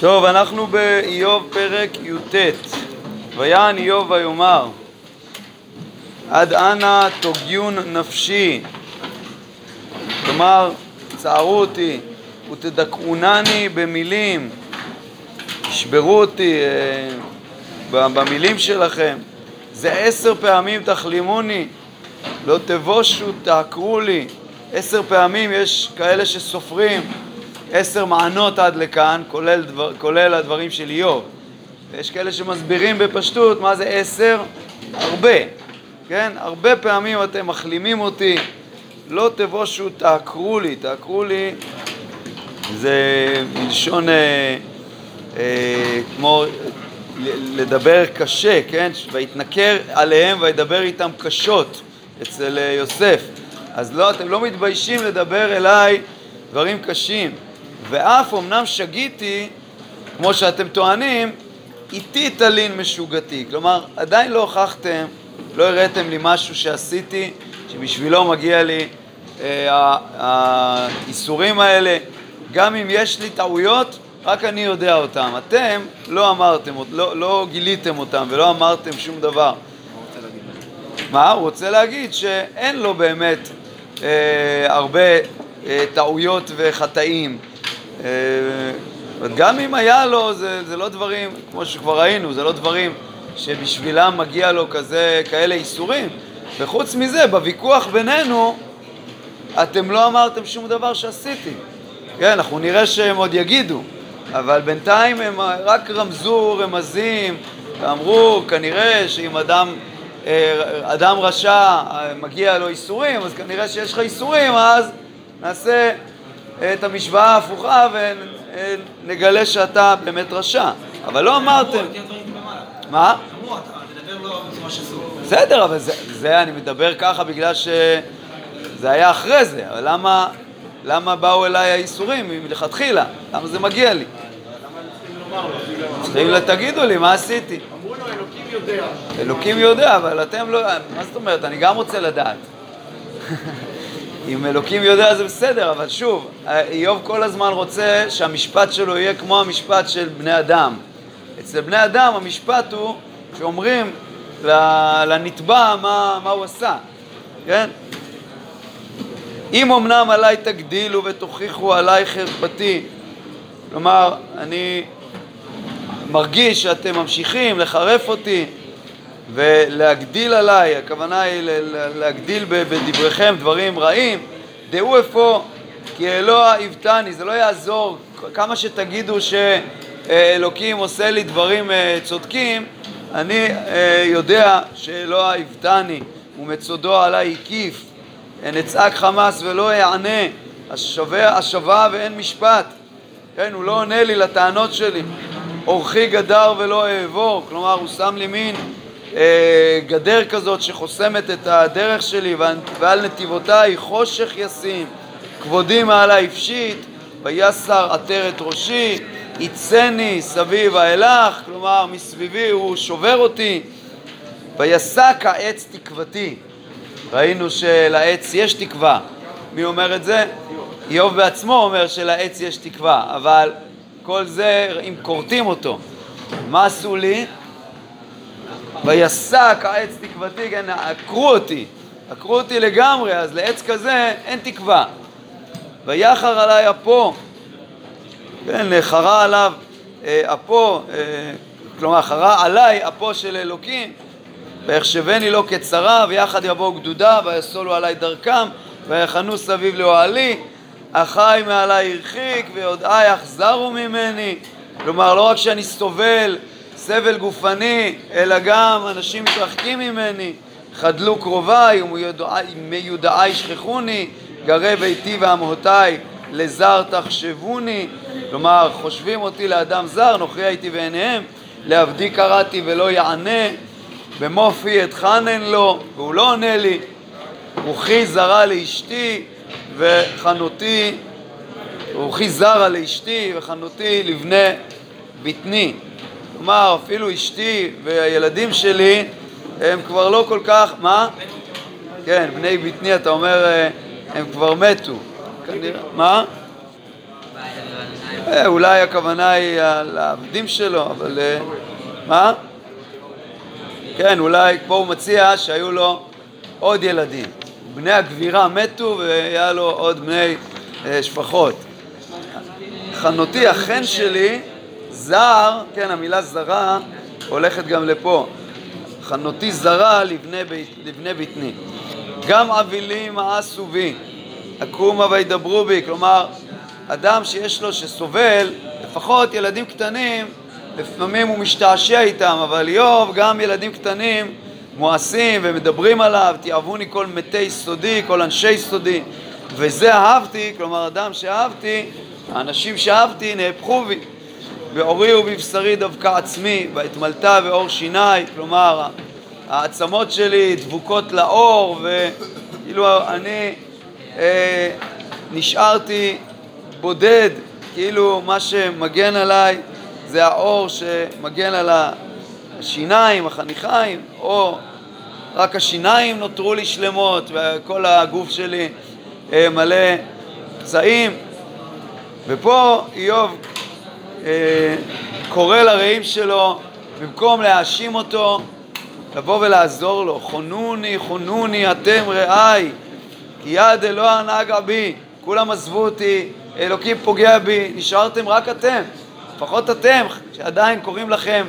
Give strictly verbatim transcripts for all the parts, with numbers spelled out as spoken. טוב, אנחנו באיוב פרק יט. ויען איוב ויאמר, עד אנה תוגיון נפשי, כלומר צערו אותי ותדכאונני במילים, תשברו אותי אה, במילים שלכם. זה עשר פעמים תחלימוני, לא תבושו, תעקרו לי. עשר פעמים, יש כאלה שסופרים עשר מענות עד לכאן, כולל, דבר, כולל הדברים של איוב. יש כאלה שמסבירים בפשטות מה זה עשר, הרבה, כן? הרבה פעמים אתם מחלימים אותי, לא תבושו, תעקרו לי. תעקרו לי זה בלשון אה, אה, כמו לדבר קשה, כן? והתנכר עליהם וידבר איתם קשות אצל יוסף. אז לא, אתם לא מתביישים לדבר אליי דברים קשים. ואף אמנם שגיתי, כמו שאתם טוענים, איתי תלין משוגתי. כלומר, עדיין לא הוכחתם, לא הראיתם לי משהו שעשיתי, שבשבילו מגיע לי אה, האיסורים האלה. גם אם יש לי טעויות, רק אני יודע אותם. אתם לא אמרתם, לא, לא גיליתם אותם ולא אמרתם שום דבר. מה? הוא רוצה להגיד שאין לו באמת אה, הרבה אה, טעויות וחטאים. אה, גם אם היה לו, זה, זה לא דברים, כמו שכבר ראינו, זה לא דברים שבשבילם מגיע לו כזה, כאלה איסורים. וחוץ מזה, בוויכוח בינינו, אתם לא אמרתם שום דבר שעשיתי. כן, אנחנו נראה שהם עוד יגידו, אבל בינתיים הם רק רמזו, רמזים, ואמרו, כנראה שאם אדם... אדם רשע מגיע לו איסורים, אז כנראה שיש לך איסורים, אז נעשה את המשוואה ההפוכה ונגלה שאתה באמת רשע. אבל לא אמרתם... מה? אמרו, אתה תדבר לא מה שסור. בסדר, אבל זה אני מדבר ככה בגלל שזה היה אחרי זה. אבל למה באו אליי האיסורים מלכתחילה? למה זה מגיע לי? צריכים לתגידו לי מה עשיתי. אלוקים יודע. אלוקים יודע, אבל אתם לא... מה זאת אומרת? אני גם רוצה לדעת. אם אלוקים יודע זה בסדר, אבל שוב, איוב כל הזמן רוצה שהמשפט שלו יהיה כמו המשפט של בני אדם. אצל בני אדם המשפט הוא שאומרים לנתבע מה, מה הוא עשה. כן? אם אמנם עליי תגדילו ותוכיחו עליי חרפתי, כלומר, אני... מרגיש שאתם ממשיכים לחרף אותי ולהגדיל עליי, הכוונה היא להגדיל בדבריכם דברים רעים. דעו איפה כי אלוה יבטני, זה לא יעזור כמה שתגידו שאלוקים עושה לי דברים צודקים, אני יודע שאלוה יבטני ומצודו עליי הקיף, נצעק חמס ולא יענה, השווה ואין משפט, כן, הוא לא עונה לי לטענות שלי. אורחי גדר ולא אעבור, כלומר הוא שם לי מין אה, גדר כזאת שחוסמת את הדרך שלי, ועל נתיבותיי חושך ישים, כבודי מעלה יפשית, ויסר עטר את ראשי, יצני סביב האלך, כלומר מסביבי הוא שובר אותי, ויסק העץ תקוותי. ראינו שלעץ יש תקווה. מי אומר את זה? איוב בעצמו אומר שלעץ יש תקווה, אבל כל זה אם קורטים אותו. מה עשו לי? ויסק העץ תקוותי, כן, עקרו אותי. עקרו אותי לגמרי, אז לעץ כזה אין תקווה. ויחר עליי אפו, כן, חרה עליו אפו, כלומר חרה עליי אפו של אלוקים, ויחשבני לו כצרה, ויחד יבואו גדודה, ויסולו עליי דרכם, ויחנו סביב לאוהלי, אחי מעלי הרחיק ויודעי אחזרו ממני. כלומר, לא רק שאני סובל סבל גופני, אלא גם אנשים מתרחקים ממני. חדלו קרוביי ומיודעי שכחוני, גרי ביתי ועמהותיי לזר תחשבוני. כלומר, חושבים אותי לאדם זר, נוכרי הייתי בעיניהם, לעבדי קראתי ולא יענה, במו פי אתחנן לו והוא לא עונה לי, רוחי זרה לאשתי וחנותי, רוחי זרה לאשתי וחנותי לבני בטני. כלומר, אפילו אשתי והילדים שלי הם כבר לא כל כך, מה? כן, בני בטני, אתה אומר, הם כבר מתו. מה? אולי הכוונה היא על העבדים שלו, אבל מה? כן, אולי פה הוא מציע שהיו לו עוד ילדים. בני הגבירה מתו והיה לו עוד בני שפחות. חנותי, החן שלי, זר, כן, המילה זרה הולכת גם לפה. חנותי זרה לבני, בית, לבני ביתני. גם אבילים מאסו בי, אקומה וידברו בי. כלומר, אדם שיש לו, שסובל, לפחות ילדים קטנים, לפעמים הוא משתעשע איתם, אבל איוב, גם ילדים קטנים מואסים ומדברים עליו, תיעבוני כל מתי סודי, כל אנשי סודי, וזה אהבתי, כלומר, אדם שאהבתי, האנשים שאהבתי נהפכו בי. באורי ובבשרי דווקא עצמי, בהתמלתה ואור שיני, כלומר, העצמות שלי דבוקות לאור, וכאילו אני אה, נשארתי בודד, כאילו מה שמגן עליי זה האור שמגן על השיניים, החניכיים, או רק השיניים נותרו לי שלמות, וכל הגוף שלי אה, מלא פצעים. ופה איוב אה, קורא לרעים שלו, במקום להאשים אותו, לבוא ולעזור לו. חונוני, חונוני, אתם רעי, כי יד אלוה נגע בי, כולם עזבו אותי, אלוקים פוגע בי, נשארתם רק אתם, לפחות אתם, שעדיין קוראים לכם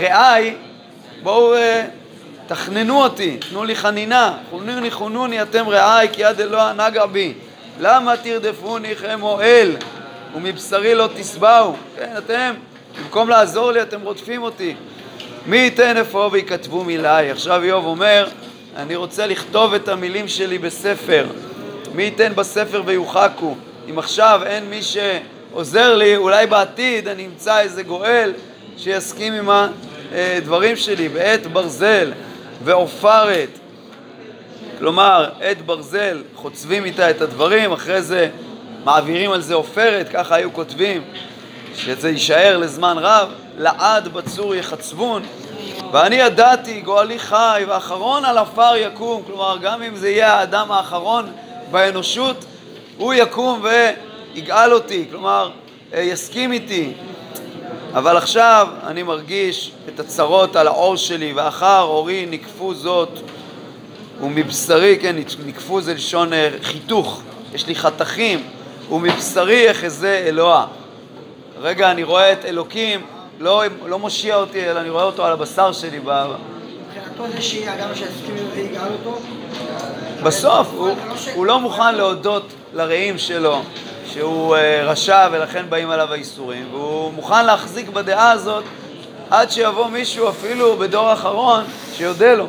רעי, בואו אה, תחננו אותי, תנו לי חנינה. חונוני, חונוני, אתם רעי, כי יד אלוה נגע בי, למה תרדפוני כמו אל? ומבשרי לא תסבאו. כן, אתם, במקום לעזור לי, אתם רודפים אותי. מי ייתן איפה ויקטבו מילי. עכשיו איוב אומר, אני רוצה לכתוב את המילים שלי בספר. מי ייתן בספר ויוחקו. אם עכשיו אין מי שעוזר לי, אולי בעתיד אני אמצא איזה גואל שיסכים עם הדברים שלי. בעת ברזל ועופרת. כלומר, עת ברזל, חוצבים איתה את הדברים, אחרי זה מעבירים על זה עופרת, ככה היו כותבים, שזה יישאר לזמן רב, לעד בצור יחצבון, ואני ידעתי, גואלי חי, ואחרון על עפר יקום. כלומר, גם אם זה יהיה האדם האחרון באנושות, הוא יקום ויגאל אותי, כלומר, יסכים איתי. אבל עכשיו אני מרגיש את הצרות על האור שלי, ואחר אורי נקפו זאת, ומבשרי, כן, נקפו זה לשון חיתוך, יש לי חתכים, ומבשרי אחזה אלוה. רגע, אני רואה את אלוקים, לא, לא מושיע אותי, אלא אני רואה אותו על הבשר שלי. מבחינתו זה שיהיה אדם שהסכים ויגאל אותו? בסוף, הוא, הוא לא מוכן להודות לרעים שלו שהוא רשע ולכן באים עליו האיסורים, והוא מוכן להחזיק בדעה הזאת עד שיבוא מישהו אפילו בדור האחרון שיודע לו.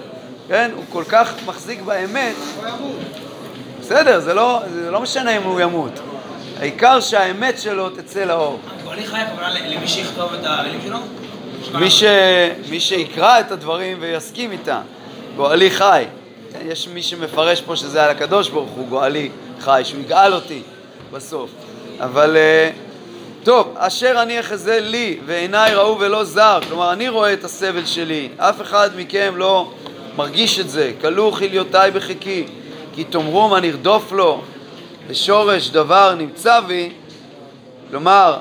כן? הוא כל כך מחזיק באמת. הוא ימות. בסדר, זה לא, זה לא משנה אם הוא ימות. העיקר שהאמת שלו תצא לאור. אני חייב כבר למי שיכתוב את המילים שלו? מי שיקרא את הדברים ויסכים איתה. גואלי חי. יש מי שמפרש פה שזה על הקדוש ברוך הוא, גואלי חי, שהוא יגאל אותי בסוף. אבל טוב, אשר אני אחזה לי ועיניי ראו ולא זר. כלומר, אני רואה את הסבל שלי. אף אחד מכם לא מרגיש את זה. כלו חיליותיי בחיקי, כי תאמרו מה נרדוף לו, בשורש דבר נמצא בי. כלומר,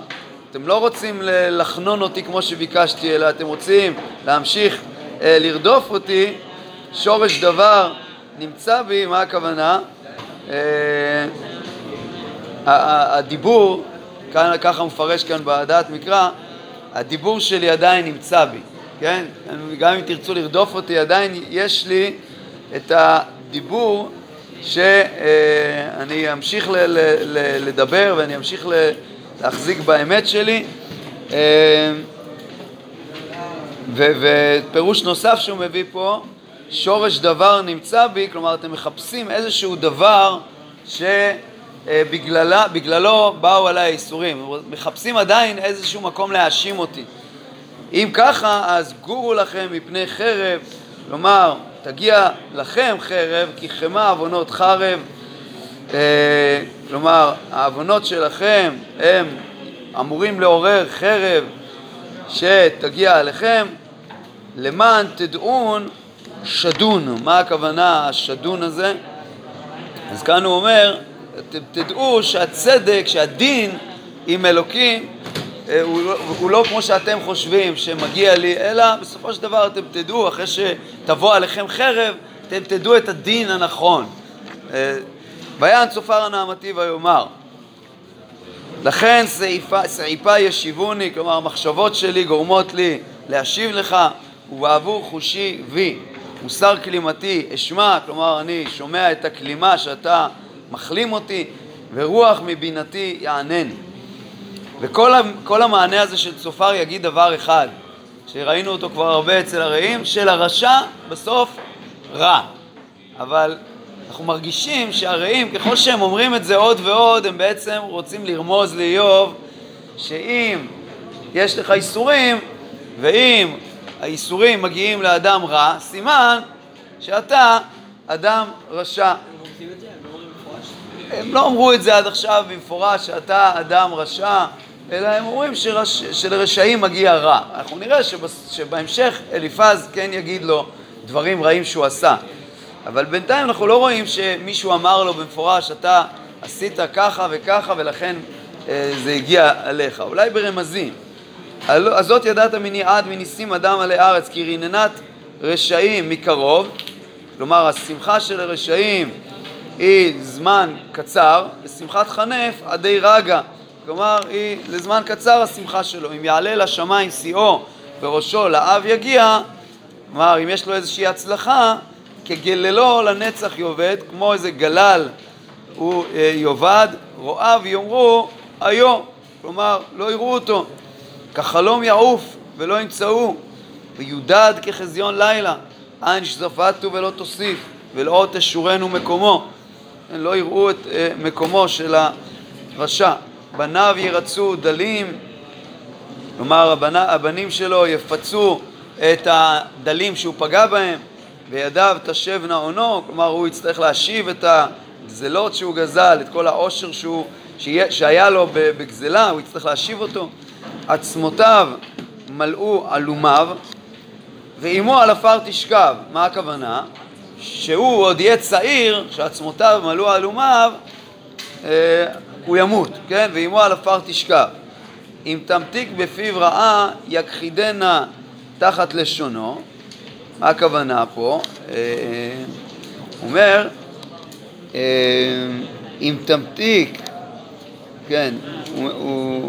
אתם לא רוצים לחנון אותי כמו שביקשתי, אלא אתם רוצים להמשיך אה, לרדוף אותי. שורש דבר נמצא בי, מה הכוונה? אה, הדיבור, כאן, ככה מפרש כאן בהדעת מקרא, הדיבור שלי עדיין נמצא בי. כן? גם אם תרצו לרדוף אותי, עדיין יש לי את הדיבור שאני אמשיך ל- ל- ל- לדבר ואני אמשיך ל- להחזיק באמת שלי. ופירוש נוסף שהוא מביא פה, שורש דבר נמצא בי, כלומר אתם מחפשים איזשהו דבר שבגללו באו עליי איסורים, מחפשים עדיין איזשהו מקום להאשים אותי. אם ככה, אז גורו לכם מפני חרב, כלומר, תגיע לכם חרב, כי חמה עוונות חרב, אה, כלומר, העוונות שלכם הם אמורים לעורר חרב שתגיע עליכם, למען תדעון שדון. מה הכוונה השדון הזה? אז כאן הוא אומר, תדעו שהצדק, שהדין עם אלוקים, הוא לא כמו שאתם חושבים שמגיע לי, אלא בסופו של דבר אתם תדעו, אחרי שתבוא עליכם חרב, אתם תדעו את הדין הנכון. ויען צופר הנעמתי ויאמר, לכן סעיפה ישיבוני, כלומר המחשבות שלי גורמות לי להשיב לך, ובעבור חושי וי, מוסר כלימתי אשמע, כלומר אני שומע את הכלימה שאתה מחלים אותי, ורוח מבינתי יענני. וכל כל המענה הזה של צופר יגיד דבר אחד, שראינו אותו כבר הרבה אצל הרעים, של הרשע בסוף רע. אבל אנחנו מרגישים שהרעים, ככל שהם אומרים את זה עוד ועוד, הם בעצם רוצים לרמוז לאיוב, שאם יש לך איסורים, ואם האיסורים מגיעים לאדם רע, סימן שאתה אדם רשע. הם לא אמרו את זה עד עכשיו במפורש שאתה אדם רשע, אלא הם אומרים שרש... שלרשעים מגיע רע. אנחנו נראה שבס... שבהמשך אליפז כן יגיד לו דברים רעים שהוא עשה. אבל בינתיים אנחנו לא רואים שמישהו אמר לו במפורש אתה עשית ככה וככה ולכן אה, זה הגיע עליך. אולי ברמזים. אז זאת ידעת מני עד מניסים אדם עלי ארץ, כי ריננת רשעים מקרוב, כלומר השמחה של הרשעים היא זמן קצר, ושמחת חנף עדי רגע, כלומר היא לזמן קצר השמחה שלו. אם יעלה לשמיים שיאו וראשו לאב יגיע, כלומר אם יש לו איזושהי הצלחה, כגללו לנצח יובד, כמו איזה גלל הוא יובד, רועב יאמרו היום, כלומר לא יראו אותו, כחלום יעוף ולא ימצאו, ויודד כחזיון לילה, אין שזפתו ולא תוסיף, ולא תשורנו מקומו, הם לא יראו את אה, מקומו של הרשע. בניו ירצו דלים, כלומר הבנים שלו יפצו את הדלים שהוא פגע בהם, וידיו תשב נעונו, כלומר הוא יצטרך להשיב את הגזלות שהוא גזל, את כל העושר שהוא, שיה, שהיה לו בגזלה, הוא יצטרך להשיב אותו. עצמותיו מלאו אלומיו, ואימו על עפר תשכב. מה הכוונה? שהוא עוד יהיה צעיר, שעצמותיו מלאו אלומיו, אה, הוא ימות, כן? ואימו על עפר תשכב. אם תמתיק בפיו רעה, יכחידנה תחת לשונו. מה הכוונה פה? אה, אומר, אה, אם תמתיק, כן, הוא, הוא,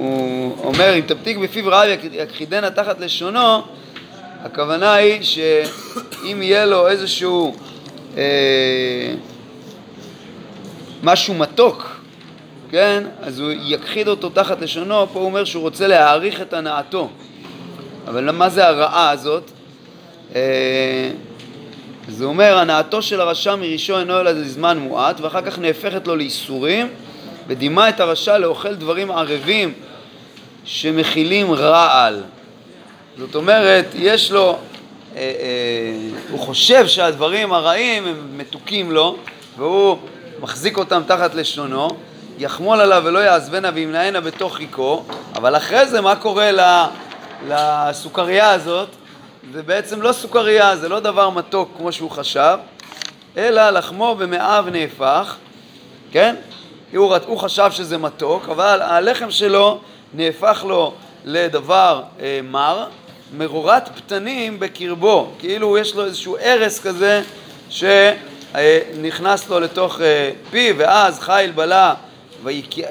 הוא אומר, אם תמתיק בפיו רעה, יכחידנה תחת לשונו, הכוונה היא שאם יהיה לו איזשהו אה, משהו מתוק, כן? אז הוא יכחיד אותו תחת לשונו. פה הוא אומר שהוא רוצה להאריך את הנעתו. אבל מה זה הרעה הזאת? אה, זה אומר, הנעתו של הרשע מראשו אינו אלא זמן מועט, ואחר כך נהפכת לו לאיסורים, ודימה את הרשע לאוכל דברים ערבים שמכילים רעל. זאת אומרת, יש לו, אה, אה, הוא חושב שהדברים הרעים הם מתוקים לו, והוא מחזיק אותם תחת לשונו, יחמול עליו ולא יעזבנה וימנענה בתוך חיקו, אבל אחרי זה מה קורה לסוכריה הזאת? זה בעצם לא סוכריה, זה לא דבר מתוק כמו שהוא חשב, אלא לחמו במאב נהפך, כן? הוא, הוא חשב שזה מתוק, אבל הלחם שלו נהפך לו לדבר אה, מר, מרורת פתנים בקרבו, כאילו יש לו איזשהו ערס כזה שנכנס לו לתוך אה, פי, ואז חיל בלה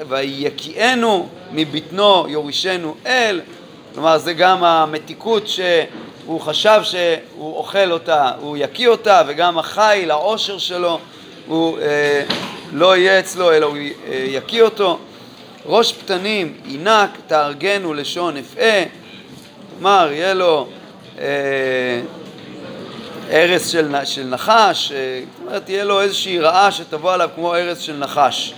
ויקיענו מבטנו יורישנו אל. כלומר זה גם המתיקות שהוא חשב שהוא אוכל אותה, הוא יקיא אותה, וגם החיל, העושר שלו, הוא אה, לא יהיה אצלו אלא הוא אה, יקיא אותו. ראש פתנים עינק, תארגנו לשון אפעה, כלומר יהיה לו אה, ערס של, של נחש, אה, כלומר תהיה לו איזושהי רעה שתבוא עליו כמו ערס של נחש.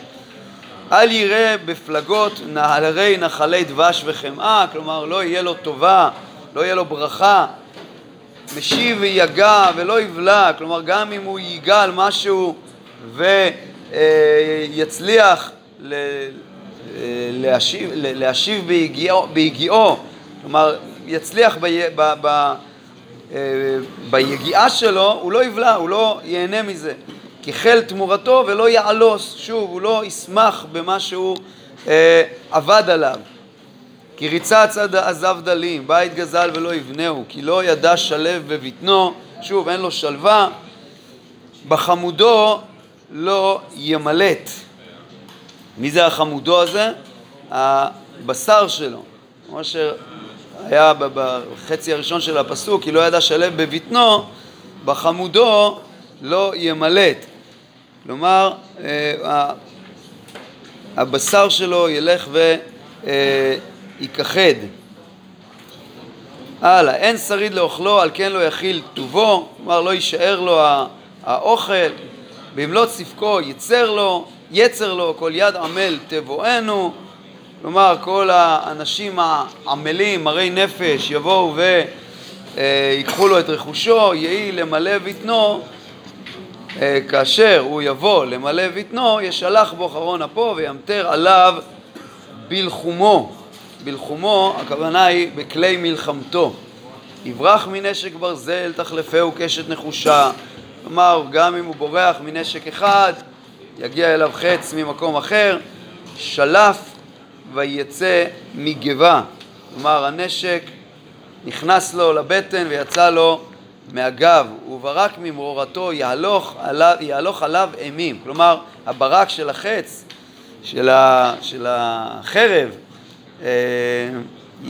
אל יראה בפלגות נהרי נחלי דבש וחמאה, כלומר לא יהיה לו טובה, לא יהיה לו ברכה. משיב ויגע ולא יבלע, כלומר גם אם הוא ייגע על משהו ויצליח אה, ל... להשיב, להשיב בהגיעו, בהגיעו, כלומר יצליח ב, ב, ב, ביגיעה שלו, הוא לא יבלע, הוא לא ייהנה מזה, כחל תמורתו ולא יעלוס, שוב, הוא לא ישמח במה שהוא עבד עליו. כי ריצץ עזב דלים, בית גזל ולא יבנהו, כי לא ידע שלב בבטנו, שוב, אין לו שלווה, בחמודו לא ימלט. מי זה החמודו הזה? הבשר שלו. כמו שהיה בחצי הראשון של הפסוק, כי לא ידע שלב בבטנו, בחמודו לא ימלט. כלומר, הבשר שלו ילך ויקחד. הלאה, אין שריד לאוכלו, על כן לא יחיל טובו, כלומר לא יישאר לו האוכל, במלות ספקו יצר לו, יצר לו, כל יד עמל תבואנו, כלומר כל האנשים העמלים, מרי נפש, יבואו ויקחו לו את רכושו, יהי למלא ויתנו, כאשר הוא יבוא למלא ויתנו, ישלח בו חרון אפו וימתר עליו בלחומו. בלחומו, הכוונה היא בכלי מלחמתו. יברח מנשק ברזל, תחלפהו קשת נחושה. כלומר, גם אם הוא בורח מנשק אחד, יגיע אליו חץ ממקום אחר, שלף ויצא מגבה. כלומר, הנשק נכנס לו לבטן ויצא לו מהגב, וברק ממרורתו יהלוך עליו, יהלוך עליו אימים. כלומר, הברק של החץ, של, ה, של החרב, אה,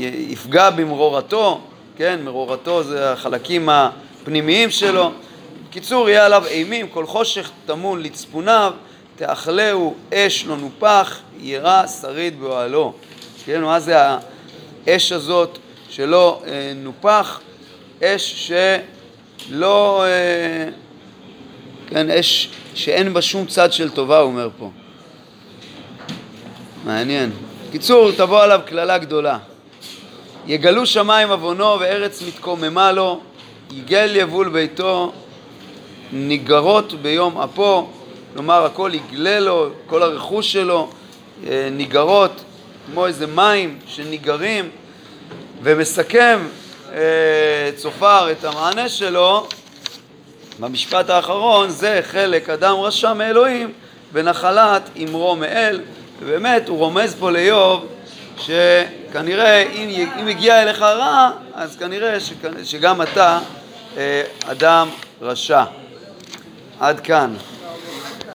יפגע במרורתו, כן, מרורתו זה החלקים הפנימיים שלו. בקיצור, יהיה עליו אימים, כל חושך תמון לצפוניו, תאכלהו אש לא נופח, יראה שריד באוהלו. כן, מה זה האש הזאת שלא אה, נופח? אש ש... לא, כן, אש שאין בה שום צד של טובה, הוא אומר פה. מעניין. קיצור, תבוא עליו כללה גדולה. יגלו שמיים אבונו וארץ מתקוממה לו, יגל יבול ביתו, ניגרות ביום אפו, כלומר הכל יגלה לו, כל הרכוש שלו, ניגרות, כמו איזה מים שניגרים, ומסכם, צופר את המענה שלו במשפט האחרון, זה חלק אדם רשע מאלוהים בנחלת אמרו מאל. ובאמת הוא רומז פה לאיוב שכנראה אם, אם הגיע אליך רע, אז כנראה ש, שגם אתה אדם רשע. עד כאן.